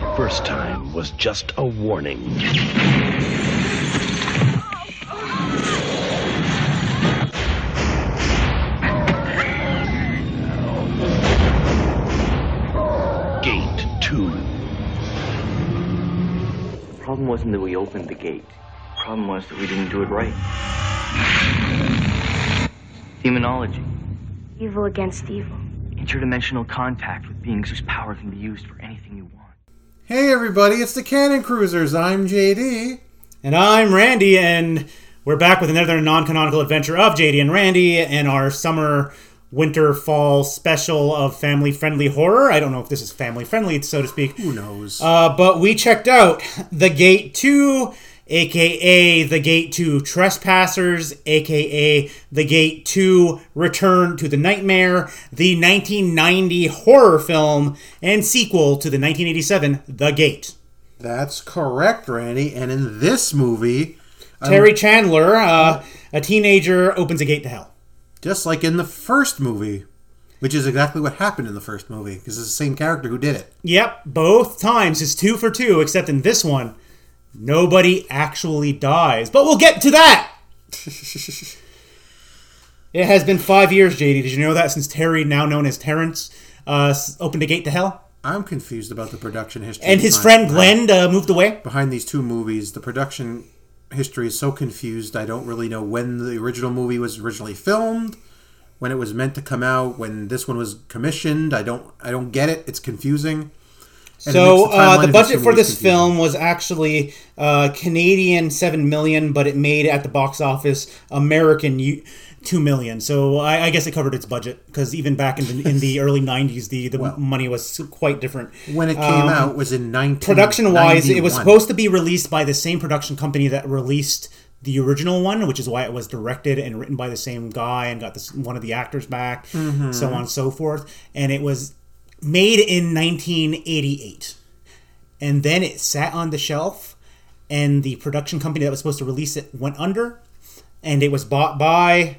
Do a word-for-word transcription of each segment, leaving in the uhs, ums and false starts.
The first time was just a warning. Gate two. The problem wasn't that we opened the gate. The problem was that we didn't do it right. Demonology. Evil against evil. Interdimensional contact with beings whose power can be used for anything you want. Hey everybody, it's the Cannon Cruisers. I'm J D. And I'm Randy, and we're back with another non-canonical adventure of J D and Randy and our summer, winter, fall special of family-friendly horror. I don't know if this is family-friendly, so to speak. Who knows? Uh, but we checked out The Gate two, a k a. The Gate two Trespassers, a k a. The Gate two Return to the Nightmare, the nineteen ninety horror film and sequel to the nineteen eighty-seven The Gate. That's correct, Randy. And in this movie... Terry um, Chandler, uh, a teenager, opens a gate to hell. Just like in the first movie, which is exactly what happened in the first movie, because it's the same character who did it. Yep, both times. It's two for two, except in this one, nobody actually dies. But we'll get to that! It has been five years, J D. Did you know that since Terry, now known as Terrence, uh, opened a gate to hell? I'm confused about the production history. And his friend Glenn uh, moved away? Behind these two movies, the production history is so confused. I don't really know when the original movie was originally filmed, when it was meant to come out, when this one was commissioned. I don't, I don't get it. It's confusing. And so the, uh, the budget for this confusing. film was actually uh, Canadian seven million dollars, but it made at the box office American two million dollars. So I, I guess it covered its budget, because even back in the, in the early nineties, the, the well, money was quite different. When it came um, out, it was in nineteen ninety-one. Production-wise, it was supposed to be released by the same production company that released the original one, which is why it was directed and written by the same guy and got this, one of the actors back, mm-hmm. so on and so forth. And it was... made in nineteen eighty-eight, and then it sat on the shelf, and the production company that was supposed to release it went under, and it was bought by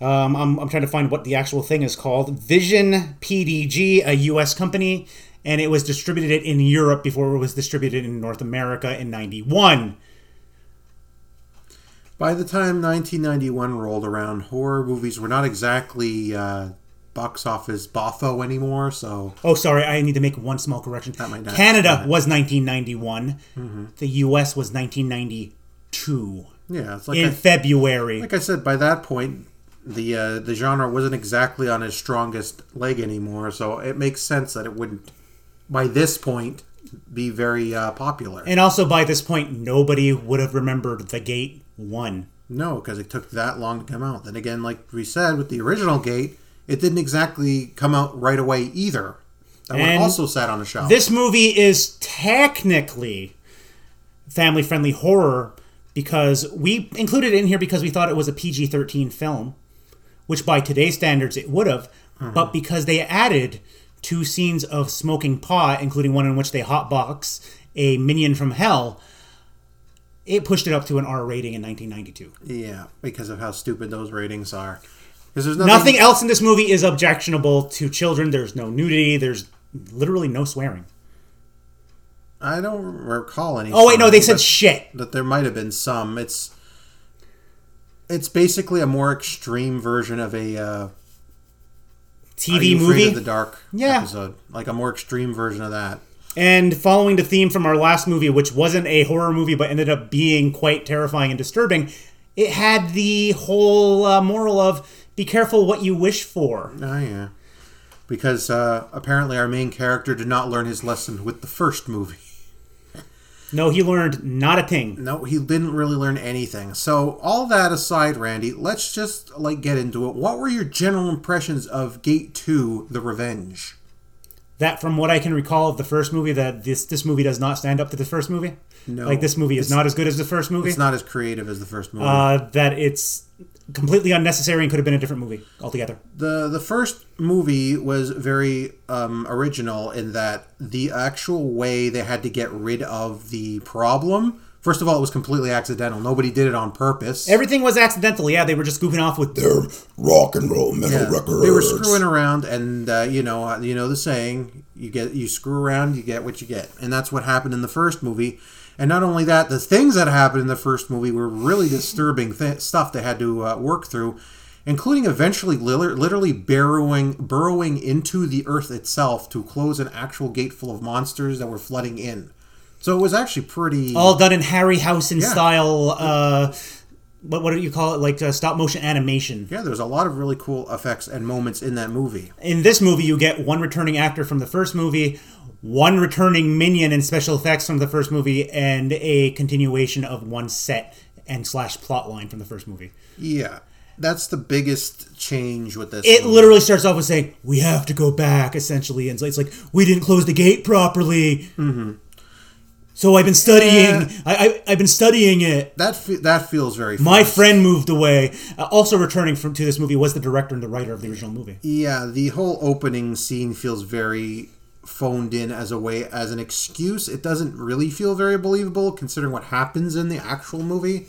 um I'm, I'm trying to find what the actual thing is called, Vision P D G, a U S company, and it was distributed in Europe before it was distributed in North America in ninety-one. By the time nineteen ninety-one rolled around, horror movies were not exactly uh box office boffo anymore, so... Oh, sorry, I need to make one small correction. That might not Canada was nineteen ninety-one. Mm-hmm. The U S was nineteen ninety-two. Yeah, it's like... In I, February. Like I said, by that point, the uh, the genre wasn't exactly on its strongest leg anymore, so it makes sense that it wouldn't, by this point, be very uh, popular. And also, by this point, nobody would have remembered The Gate one. No, because it took that long to come out. Then again, like we said, with the original Gate... It didn't exactly come out right away either. That and one also sat on a shelf. This movie is technically family-friendly horror because we included it in here because we thought it was a P G thirteen film, which by today's standards it would have, mm-hmm. but because they added two scenes of smoking pot, including one in which they hotbox a minion from hell, it pushed it up to an R rating in nineteen ninety-two. Yeah, because of how stupid those ratings are. Nothing... nothing else in this movie is objectionable to children. There's no nudity. There's literally no swearing. I don't recall any. Oh, wait, no, they said shit. But there might have been some. It's it's basically a more extreme version of a uh, T V movie. Are You Afraid of the Dark yeah. episode. Like a more extreme version of that. And following the theme from our last movie, which wasn't a horror movie but ended up being quite terrifying and disturbing, it had the whole uh, moral of... be careful what you wish for. Oh, yeah. Because uh, apparently our main character did not learn his lesson with the first movie. No, he learned not a thing. No, he didn't really learn anything. So all that aside, Randy, let's just like get into it. What were your general impressions of Gate two, The Revenge? That from what I can recall of the first movie, that this, this movie does not stand up to the first movie. No. Like this movie is not as good as the first movie. It's not as creative as the first movie. Uh, that it's... completely unnecessary and could have been a different movie altogether. The the first movie was very um, original in that the actual way they had to get rid of the problem First of all, it was completely accidental. Nobody did it on purpose. Everything was accidental. Yeah, they were just goofing off with their rock and roll metal yeah, records. They were screwing around, and uh, you know, you know the saying: you get, you screw around, you get what you get, and that's what happened in the first movie. And not only that, the things that happened in the first movie were really disturbing th- stuff they had to uh, work through, including eventually literally burrowing burrowing into the earth itself to close an actual gate full of monsters that were flooding in. So it was actually pretty... All done in Harryhausen yeah. style, uh, what, what do you call it, like uh, stop-motion animation. Yeah, there's a lot of really cool effects and moments in that movie. In this movie, you get one returning actor from the first movie, one returning minion and special effects from the first movie, and a continuation of one set and slash plot line from the first movie. Yeah. That's the biggest change with this. It movie. Literally starts off with saying, we have to go back, essentially. And it's like, we didn't close the gate properly. Mm-hmm. So I've been studying. Yeah. I, I I've been studying it. That fe- that feels very. Fast. My friend moved away. Uh, also returning from to this movie was the director and the writer of the original movie. Yeah, the whole opening scene feels very phoned in as a way as an excuse. It doesn't really feel very believable considering what happens in the actual movie.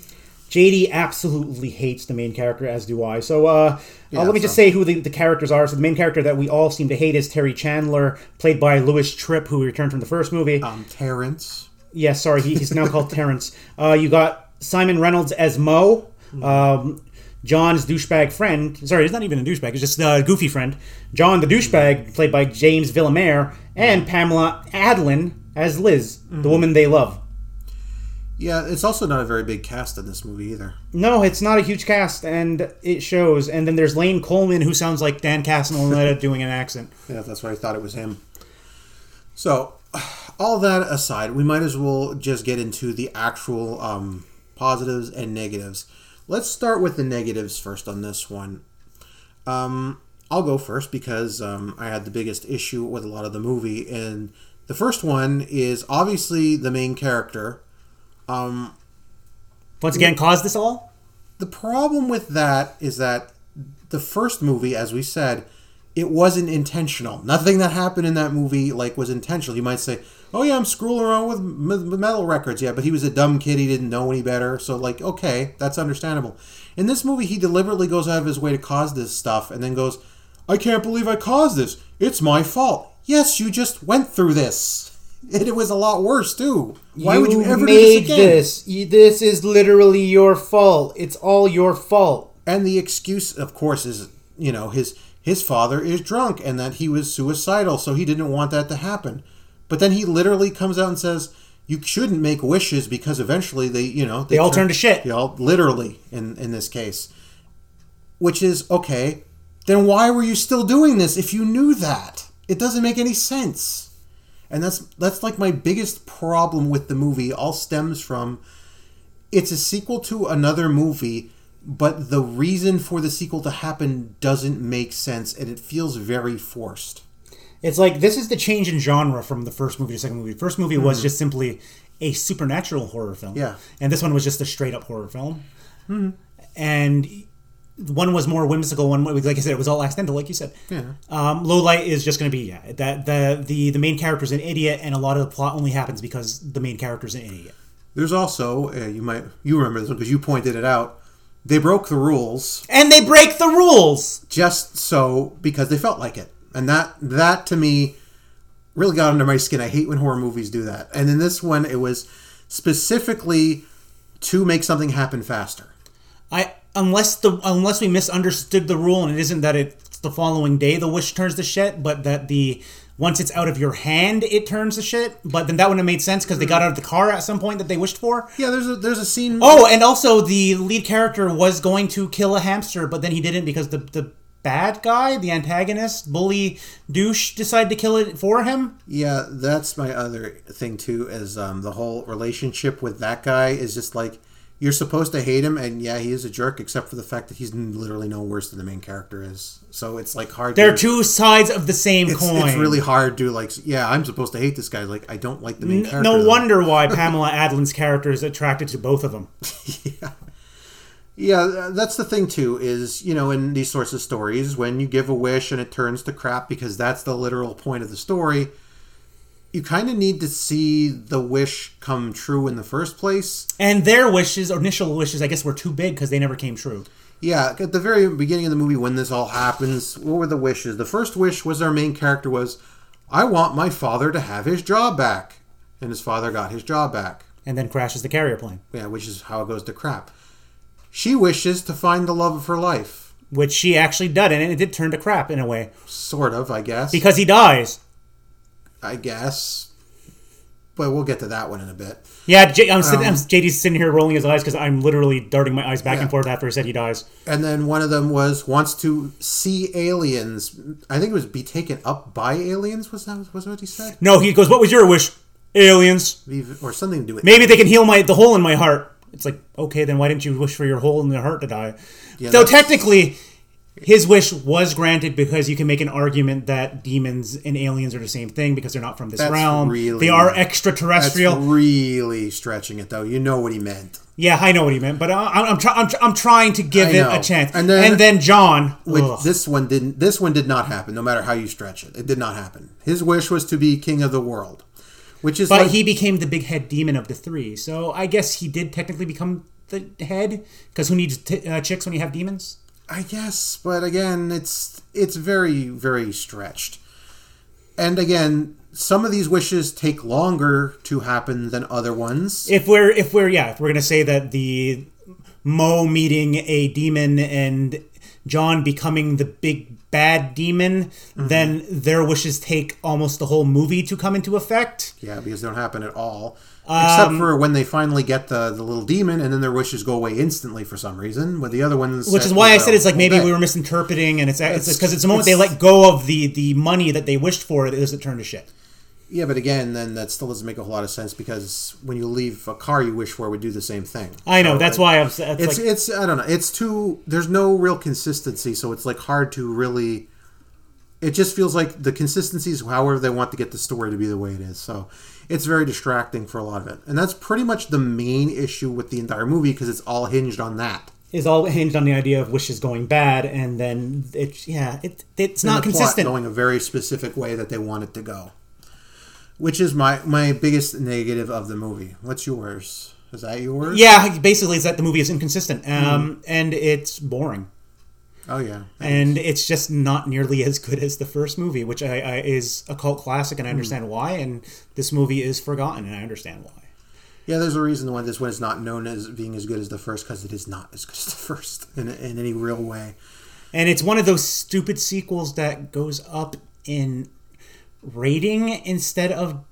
J D absolutely hates the main character, as do I. So uh, yeah, uh, let me so. just say who the, the characters are. So the main character that we all seem to hate is Terry Chandler, played by Louis Tripp, who returned from the first movie. Um, Terrence. Yeah, sorry, he, he's now called Terrence. Uh, you got Simon Reynolds as Mo, um, John's douchebag friend. Sorry, he's not even a douchebag, he's just a goofy friend. John the douchebag, played by James Villamare, and Pamela Adlon as Liz, mm-hmm. the woman they love. Yeah, it's also not a very big cast in this movie either. No, it's not a huge cast, and it shows. And then there's Lane Coleman, who sounds like Dan Castellaneta doing an accent. Yeah, that's why I thought it was him. So... all that aside, we might as well just get into the actual um, positives and negatives. Let's start with the negatives first on this one. Um, I'll go first because um, I had the biggest issue with a lot of the movie. And the first one is obviously the main character. Um, Once again, caused this all? The problem with that is that the first movie, as we said... it wasn't intentional. Nothing that happened in that movie like was intentional. You might say, oh yeah, I'm screwing around with metal records. Yeah, but he was a dumb kid. He didn't know any better. So like, okay, that's understandable. In this movie, he deliberately goes out of his way to cause this stuff and then goes, I can't believe I caused this. It's my fault. Yes, you just went through this. And it was a lot worse, too. Why you would you ever made do this again? This. This is literally your fault. It's all your fault. And the excuse, of course, is, you know, his... his father is drunk and that he was suicidal, so he didn't want that to happen. But then he literally comes out and says, you shouldn't make wishes because eventually they, you know... They, they all turn, turn to shit. They all, literally, in, in this case. Which is, okay, then why were you still doing this if you knew that? It doesn't make any sense. And that's that's like my biggest problem with the movie. All stems from, it's a sequel to another movie... but the reason for the sequel to happen doesn't make sense, and it feels very forced. It's like, this is the change in genre from the first movie to the second movie. The first movie mm. was just simply a supernatural horror film. Yeah. And this one was just a straight-up horror film. Mm. And one was more whimsical. One, like I said, it was all accidental, like you said. Yeah. Um, Low Light is just going to be, yeah, that the, the, the main character's an idiot, and a lot of the plot only happens because the main character's an idiot. There's also, uh, you might you remember this one because you pointed it out, they broke the rules. And they break the rules! Just so, because they felt like it. And that, that to me, really got under my skin. I hate when horror movies do that. And in this one, it was specifically to make something happen faster. I unless the unless we misunderstood the rule, and it isn't that it's the following day the wish turns to shit, but that the... once it's out of your hand, it turns to shit. But then that wouldn't have made sense because they got out of the car at some point that they wished for. Yeah, there's a, there's a scene... oh, and also the lead character was going to kill a hamster, but then he didn't because the, the bad guy, the antagonist, bully, douche, decided to kill it for him. Yeah, that's my other thing too, is um, the whole relationship with that guy is just like, you're supposed to hate him, and yeah, he is a jerk, except for the fact that he's literally no worse than the main character is. So it's like hard to... they're two sides of the same it's, coin. It's really hard to like, yeah, I'm supposed to hate this guy. Like, I don't like the main N- character. No though. Wonder why Pamela Adlon's character is attracted to both of them. Yeah. Yeah, that's the thing too, is, you know, in these sorts of stories, when you give a wish and it turns to crap because that's the literal point of the story, you kind of need to see the wish come true in the first place. And their wishes, or initial wishes, I guess, were too big because they never came true. Yeah, at the very beginning of the movie when this all happens, what were the wishes? The first wish was our main character was, I want my father to have his job back. And his father got his job back. And then crashes the carrier plane. Yeah, which is how it goes to crap. She wishes to find the love of her life. Which she actually did, and it did turn to crap in a way. Sort of, I guess. Because he dies. I guess. But we'll get to that one in a bit. Yeah, J- I'm sitting, um, I'm, J D's sitting here rolling his eyes because I'm literally darting my eyes back yeah. and forth after he said he dies. And then one of them was, wants to see aliens. I think it was be taken up by aliens, was that was what he said? No, he goes, what was your wish? Aliens. Or something to do with maybe aliens. They can heal my the hole in my heart. It's like, okay, then why didn't you wish for your hole in the heart to die? Yeah, so technically... his wish was granted because you can make an argument that demons and aliens are the same thing because they're not from this that's realm. Really, they are extraterrestrial. That's really stretching it, though. You know what he meant. Yeah, I know what he meant, but I'm I'm, try, I'm, I'm trying to give I it know. a chance. And then, and then John, with this one didn't. This one did not happen. No matter how you stretch it, it did not happen. His wish was to be king of the world, which is. But like, he became the big head demon of the three, so I guess he did technically become the head. Because who needs t- uh, chicks when you have demons? I guess, but again, it's it's very, very stretched. And again, some of these wishes take longer to happen than other ones. If we're, if we're yeah, if we're going to say that the Mo meeting a demon and John becoming the big bad demon, mm-hmm. then their wishes take almost the whole movie to come into effect. Yeah, because they don't happen at all. Except um, for when they finally get the, the little demon, and then their wishes go away instantly for some reason. But the other ones, which is why I said it's like maybe we were misinterpreting, and it's because it's, it's, it's the moment it's, they let go of the, the money that they wished for, it doesn't turn to shit. Yeah, but again, then that still doesn't make a whole lot of sense because when you leave a car you wish for would do the same thing. I know so, that's why I'm. It's it's, like, it's I don't know. It's too. There's no real consistency, so it's like hard to really. It just feels like the consistency is however they want to get the story to be the way it is. So it's very distracting for a lot of it. And that's pretty much the main issue with the entire movie because it's all hinged on that. It's all hinged on the idea of wishes going bad. And then, it, yeah, it, it's and not the consistent. Plot going a very specific way that they want it to go. Which is my, my biggest negative of the movie. What's yours? Is that yours? Yeah, basically it's that the movie is inconsistent. Um, mm. And it's boring. Oh, yeah. Thanks. And it's just not nearly as good as the first movie, which I, I, is a cult classic, and I understand mm. why. And this movie is forgotten, and I understand why. Yeah, there's a reason why this one is not known as being as good as the first, because it is not as good as the first in, in any real way. And it's one of those stupid sequels that goes up in rating instead of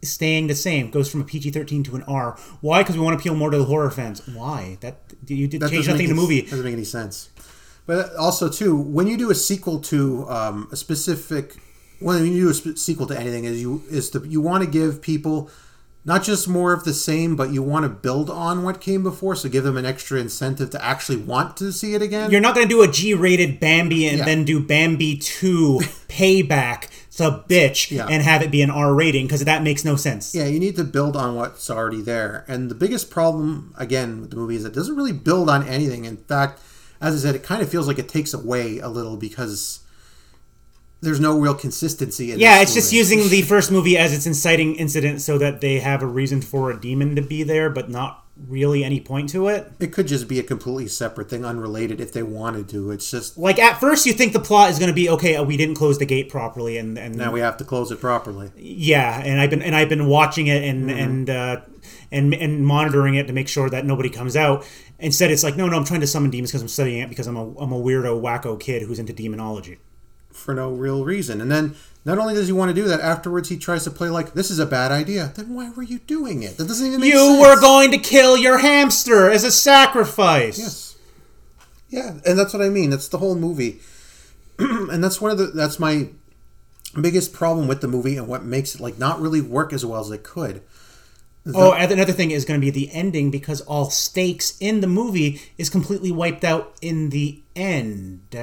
staying the same. Goes from a P G thirteen to an R. Why? Because we want to appeal more to the horror fans. Why? That You did that change nothing in the movie. Doesn't make any sense. But also, too, when you do a sequel to um, a specific, when you do a sp- sequel to anything, is you is to you want to give people not just more of the same, but you want to build on what came before, so give them an extra incentive to actually want to see it again. You're not going to do a G-rated Bambi and yeah. then do Bambi two Payback the bitch yeah. and have it be an R rating because that makes no sense. Yeah, you need to build on what's already there. And the biggest problem, again, with the movie is it doesn't really build on anything. In fact, as I said, it kind of feels like it takes away a little because there's no real consistency in yeah, this it's movie. Just using the first movie as its inciting incident so that they have a reason for a demon to be there, but not really any point to it. It could just be a completely separate thing, unrelated if they wanted to. It's just... like, at first you think the plot is going to be, okay, we didn't close the gate properly, and... and now we have to close it properly. Yeah, and I've been and I've been watching it and... Mm-hmm. and uh, And and monitoring it to make sure that nobody comes out. Instead, it's like, no, no, I'm trying to summon demons because I'm studying it because I'm a I'm a weirdo, wacko kid who's into demonology. For no real reason. And then, not only does he want to do that, afterwards he tries to play like, this is a bad idea. Then why were you doing it? That doesn't even make you sense. You were going to kill your hamster as a sacrifice. Yes. Yeah, and that's what I mean. That's the whole movie. And that's one of the... that's my biggest problem with the movie and what makes it like not really work as well as it could. The, oh, another thing is going to be the ending because all stakes in the movie is completely wiped out in the end.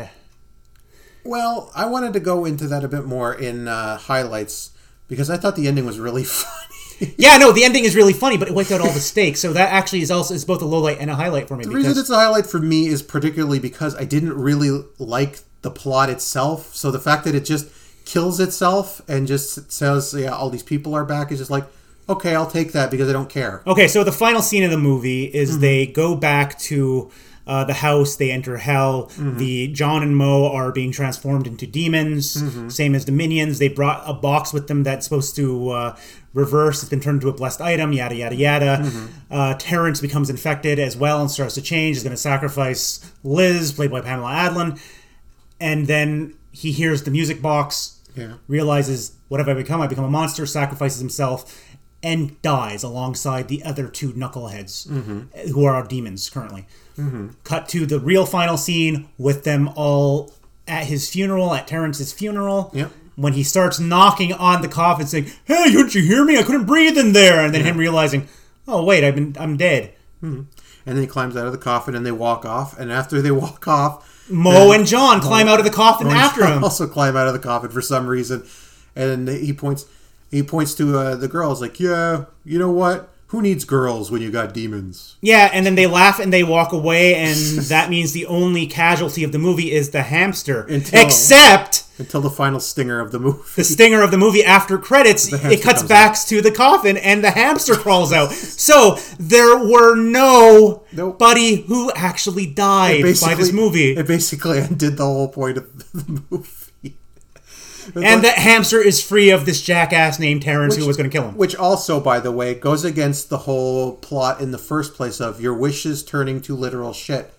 Well, I wanted to go into that a bit more in uh, highlights because I thought the ending was really funny. Yeah, no, the ending is really funny, but it wiped out all the stakes. So that actually is also is both a low light and a highlight for me. The because... reason it's a highlight for me is particularly because I didn't really like the plot itself. So the fact that it just... kills itself and just says, yeah, all these people are back. It's just like, okay, I'll take that because I don't care. Okay, so the final scene of the movie is mm-hmm. they go back to uh, the house. They enter hell. Mm-hmm. The John and Mo are being transformed into demons, mm-hmm. same as the minions. They brought a box with them that's supposed to uh, reverse. It's been turned into a blessed item, yada, yada, yada. Mm-hmm. Uh, Terrence becomes infected as well and starts to change. He's going to sacrifice Liz, played by Pamela Adlon. And then he hears the music box, yeah. realizes, what have I become? I become a monster, sacrifices himself, and dies alongside the other two knuckleheads mm-hmm. who are our demons currently. Mm-hmm. Cut to the real final scene with them all at his funeral, at Terrence's funeral, yep. when he starts knocking on the coffin saying, hey, don't you hear me? I couldn't breathe in there. And then yeah. him realizing, oh, wait, I've been, I'm dead. Mm-hmm. And then he climbs out of the coffin and they walk off. And after they walk off, Mo and, and John climb Mo, out of the coffin Mo after him. Also climb out of the coffin for some reason. And he points... He points to uh, the girls like, yeah, you know what? Who needs girls when you got demons? Yeah, and then they laugh and they walk away, and that means the only casualty of the movie is the hamster. Until, Except... Until the final stinger of the movie. The stinger of the movie after credits, it cuts back out. To the coffin, and the hamster crawls out. So there were no nope. buddy who actually died by this movie. It basically undid the whole point of the movie. But and like, that hamster is free of this jackass named Terrence, which, who was going to kill him. Which also, by the way, goes against the whole plot in the first place of your wishes turning to literal shit.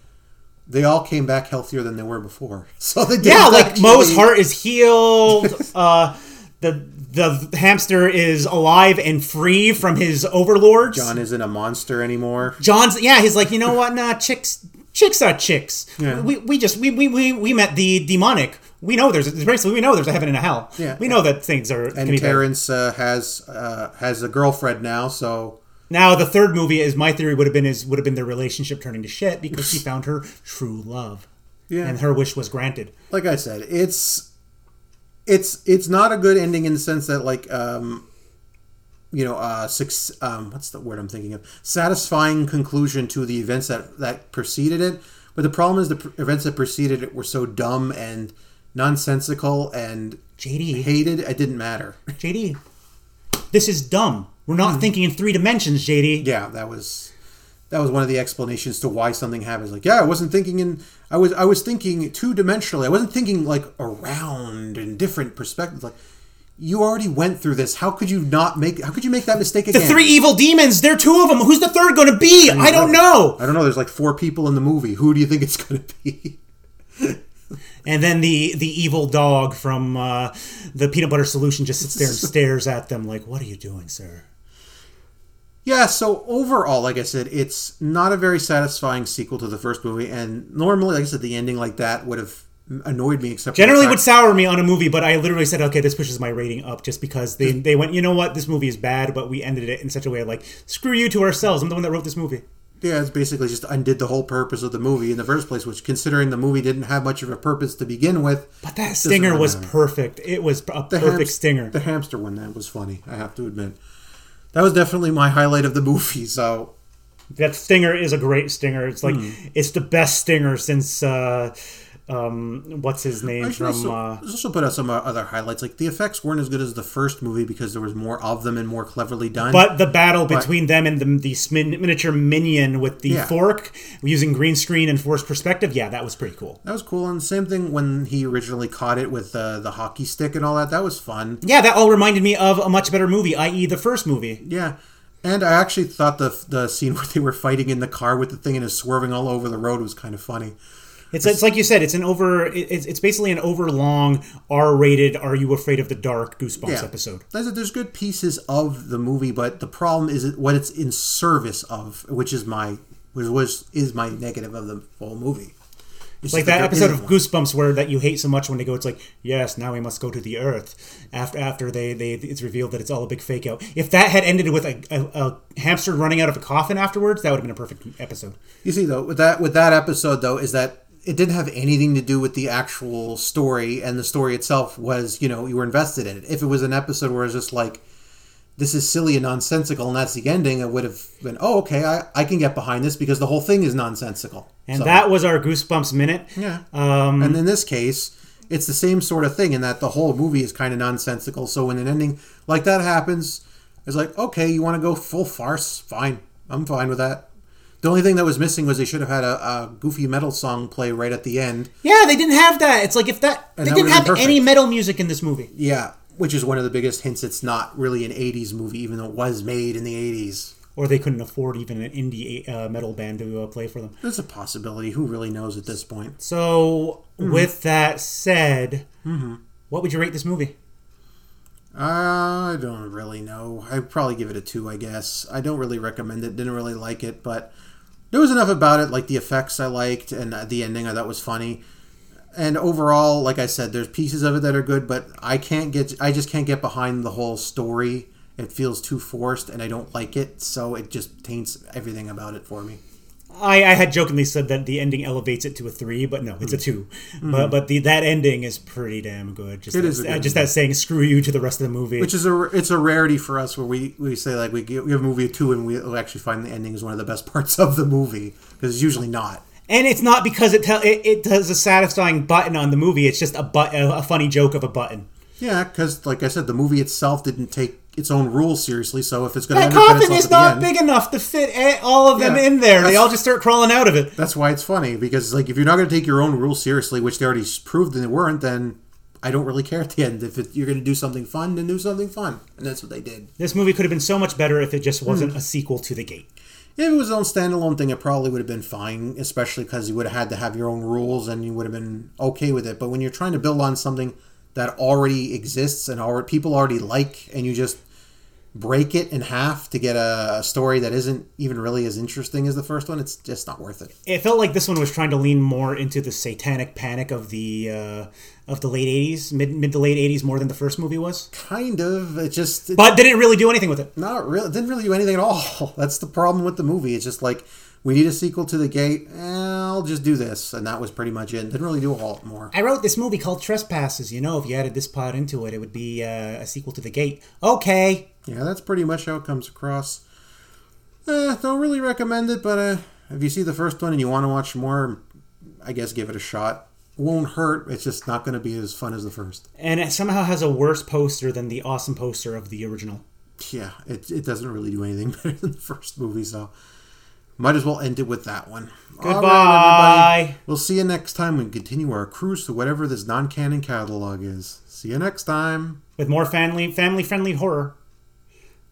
They all came back healthier than they were before. So they did yeah, like actually... Moe's heart is healed. uh, the the hamster is alive and free from his overlords. John isn't a monster anymore. John's yeah, he's like, you know what? Nah, chicks chicks are chicks. Yeah. We we just we we we, we met the demonic. We know there's basically we know there's a heaven and a hell. Yeah, we know that things are. And be Terrence uh, has uh, has a girlfriend now, so now the third movie is my theory would have been is would have been their relationship turning to shit because she found her true love, yeah, and her wish was granted. Like I said, it's it's it's not a good ending in the sense that like um, you know uh six um what's the word I'm thinking of satisfying conclusion to the events that that preceded it. But the problem is the pr- events that preceded it were so dumb and nonsensical and J D hated. It didn't matter. J D, this is dumb. We're not mm. thinking in three dimensions, J D. Yeah, that was that was one of the explanations to why something happens. Like, yeah, I wasn't thinking in. I was I was thinking two dimensionally. I wasn't thinking like around and different perspectives. Like, you already went through this. How could you not make? How could you make that mistake again? The three evil demons. There are two of them. Who's the third going to be? I, mean, I don't know. I don't know. There's like four people in the movie. Who do you think it's going to be? And then the, the evil dog from uh, the Peanut Butter Solution just sits there and stares at them like, what are you doing, sir? Yeah, so overall, like I said, it's not a very satisfying sequel to the first movie. And normally, like I said, the ending like that would have annoyed me. Except Generally would sour me on a movie, but I literally said, okay, this pushes my rating up just because they, they went, you know what, this movie is bad, but we ended it in such a way like, screw you to ourselves. I'm the one that wrote this movie. Yeah, it's basically just undid the whole purpose of the movie in the first place, which considering the movie didn't have much of a purpose to begin with. But that stinger was perfect. It was a the perfect ham- stinger. The hamster one, that was funny, I have to admit. That was definitely my highlight of the movie, so... That stinger is a great stinger. It's like, mm. it's the best stinger since, uh, um, what's his name I from... Also, uh, I also put out some other highlights. Like, the effects weren't as good as the first movie because there was more of them and more cleverly done. But the battle but, between them and the, the miniature minion with the yeah. fork, using green screen and forced perspective, yeah, that was pretty cool. That was cool. And same thing when he originally caught it with uh, the hockey stick and all that. That was fun. Yeah, that all reminded me of a much better movie, that is the first movie. Yeah. And I actually thought the the scene where they were fighting in the car with the thing and it was swerving all over the road was kind of funny. It's it's like you said. It's an over. It's it's basically an overlong R-rated. Are You Afraid of the Dark? Goosebumps yeah. episode. There's good pieces of the movie, but the problem is what it's in service of, which is my which was is my negative of the whole movie. It's like that episode of Goosebumps where that you hate so much when they go, it's like, yes, now we must go to the earth. After after they, they it's revealed that it's all a big fake out. If that had ended with a, a, a hamster running out of a coffin afterwards, that would have been a perfect episode. You see, though, with that with that episode though, is that. It didn't have anything to do with the actual story, and the story itself was, you know, you were invested in it. If it was an episode where it's just like, this is silly and nonsensical, and that's the ending, it would have been, oh, okay, I, I can get behind this because the whole thing is nonsensical. And so. That was our Goosebumps Minute. Yeah. Um, and in this case, it's the same sort of thing in that the whole movie is kind of nonsensical. So when an ending like that happens, it's like, okay, you want to go full farce? Fine. I'm fine with that. The only thing that was missing was they should have had a, a goofy metal song play right at the end. Yeah, they didn't have that. It's like if that... And they that didn't have perfect. any metal music in this movie. Yeah, which is one of the biggest hints it's not really an eighties movie, even though it was made in the eighties. Or they couldn't afford even an indie uh, metal band to uh, play for them. That's a possibility. Who really knows at this point? So, mm-hmm. with that said, mm-hmm. what would you rate this movie? I don't really know. I'd probably give it a two, I guess. I don't really recommend it. Didn't really like it, but... There was enough about it, like the effects I liked, and the ending I thought was funny. And overall, like I said, there's pieces of it that are good, but I can't get, I just can't get behind the whole story. It feels too forced, and I don't like it, so it just taints everything about it for me. I, I had jokingly said that the ending elevates it to a three, but no, it's a two. Mm-hmm. But but the that ending is pretty damn good. Just it that, is good just that saying "screw you" to the rest of the movie, which is a it's a rarity for us where we, we say like we give, we have a movie a two and we actually find the ending is one of the best parts of the movie because it's usually not. And it's not because it te- it, it does a satisfying button on the movie. It's just a but a funny joke of a button. Yeah, because like I said, the movie itself didn't take its own rules seriously, so if it's going to end up at the end... That coffin is not big enough to fit all of them yeah, in there. They all just start crawling out of it. That's why it's funny, because like if you're not going to take your own rules seriously, which they already proved they weren't, then I don't really care at the end. If it, you're going to do something fun, then do something fun. And that's what they did. This movie could have been so much better if it just wasn't mm. a sequel to The Gate. If it was its own standalone thing, it probably would have been fine, especially because you would have had to have your own rules and you would have been okay with it. But when you're trying to build on something that already exists and already people already like, and you just break it in half to get a, a story that isn't even really as interesting as the first one, it's just not worth it. It felt like this one was trying to lean more into the satanic panic of the uh, of the late eighties, mid mid to late eighties, more than the first movie was. Kind of. It just... It, but didn't really do anything with it. Not really. Didn't really do anything at all. That's the problem with the movie. It's just like, we need a sequel to The Gate. Eh, I'll just do this. And that was pretty much it. Didn't really do a whole lot more. I wrote this movie called Trespasses. You know, if you added this part into it, it would be uh, a sequel to The Gate. Okay. Yeah, that's pretty much how it comes across. Eh, don't really recommend it, but uh, if you see the first one and you want to watch more, I guess give it a shot. It won't hurt. It's just not going to be as fun as the first. And it somehow has a worse poster than the awesome poster of the original. Yeah, it, it doesn't really do anything better than the first movie, so... Might as well end it with that one. Goodbye. All right, everybody. We'll see you next time when we continue our cruise to whatever this non-canon catalog is. See you next time. With more family, family-friendly horror.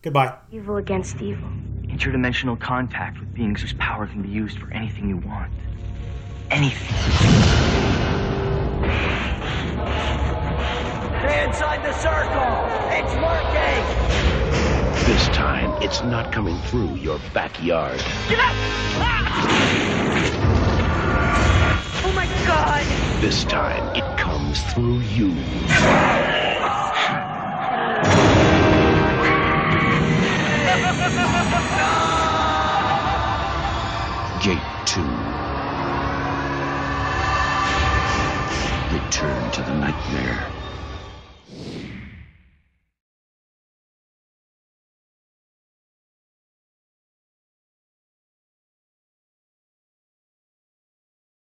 Goodbye. Evil against evil. Interdimensional contact with beings whose power can be used for anything you want. Anything. Stay inside the circle. It's working. This time, it's not coming through your backyard. Get up! Ah! Oh my God! This time, it comes through you. Gate two. Return to the Nightmare.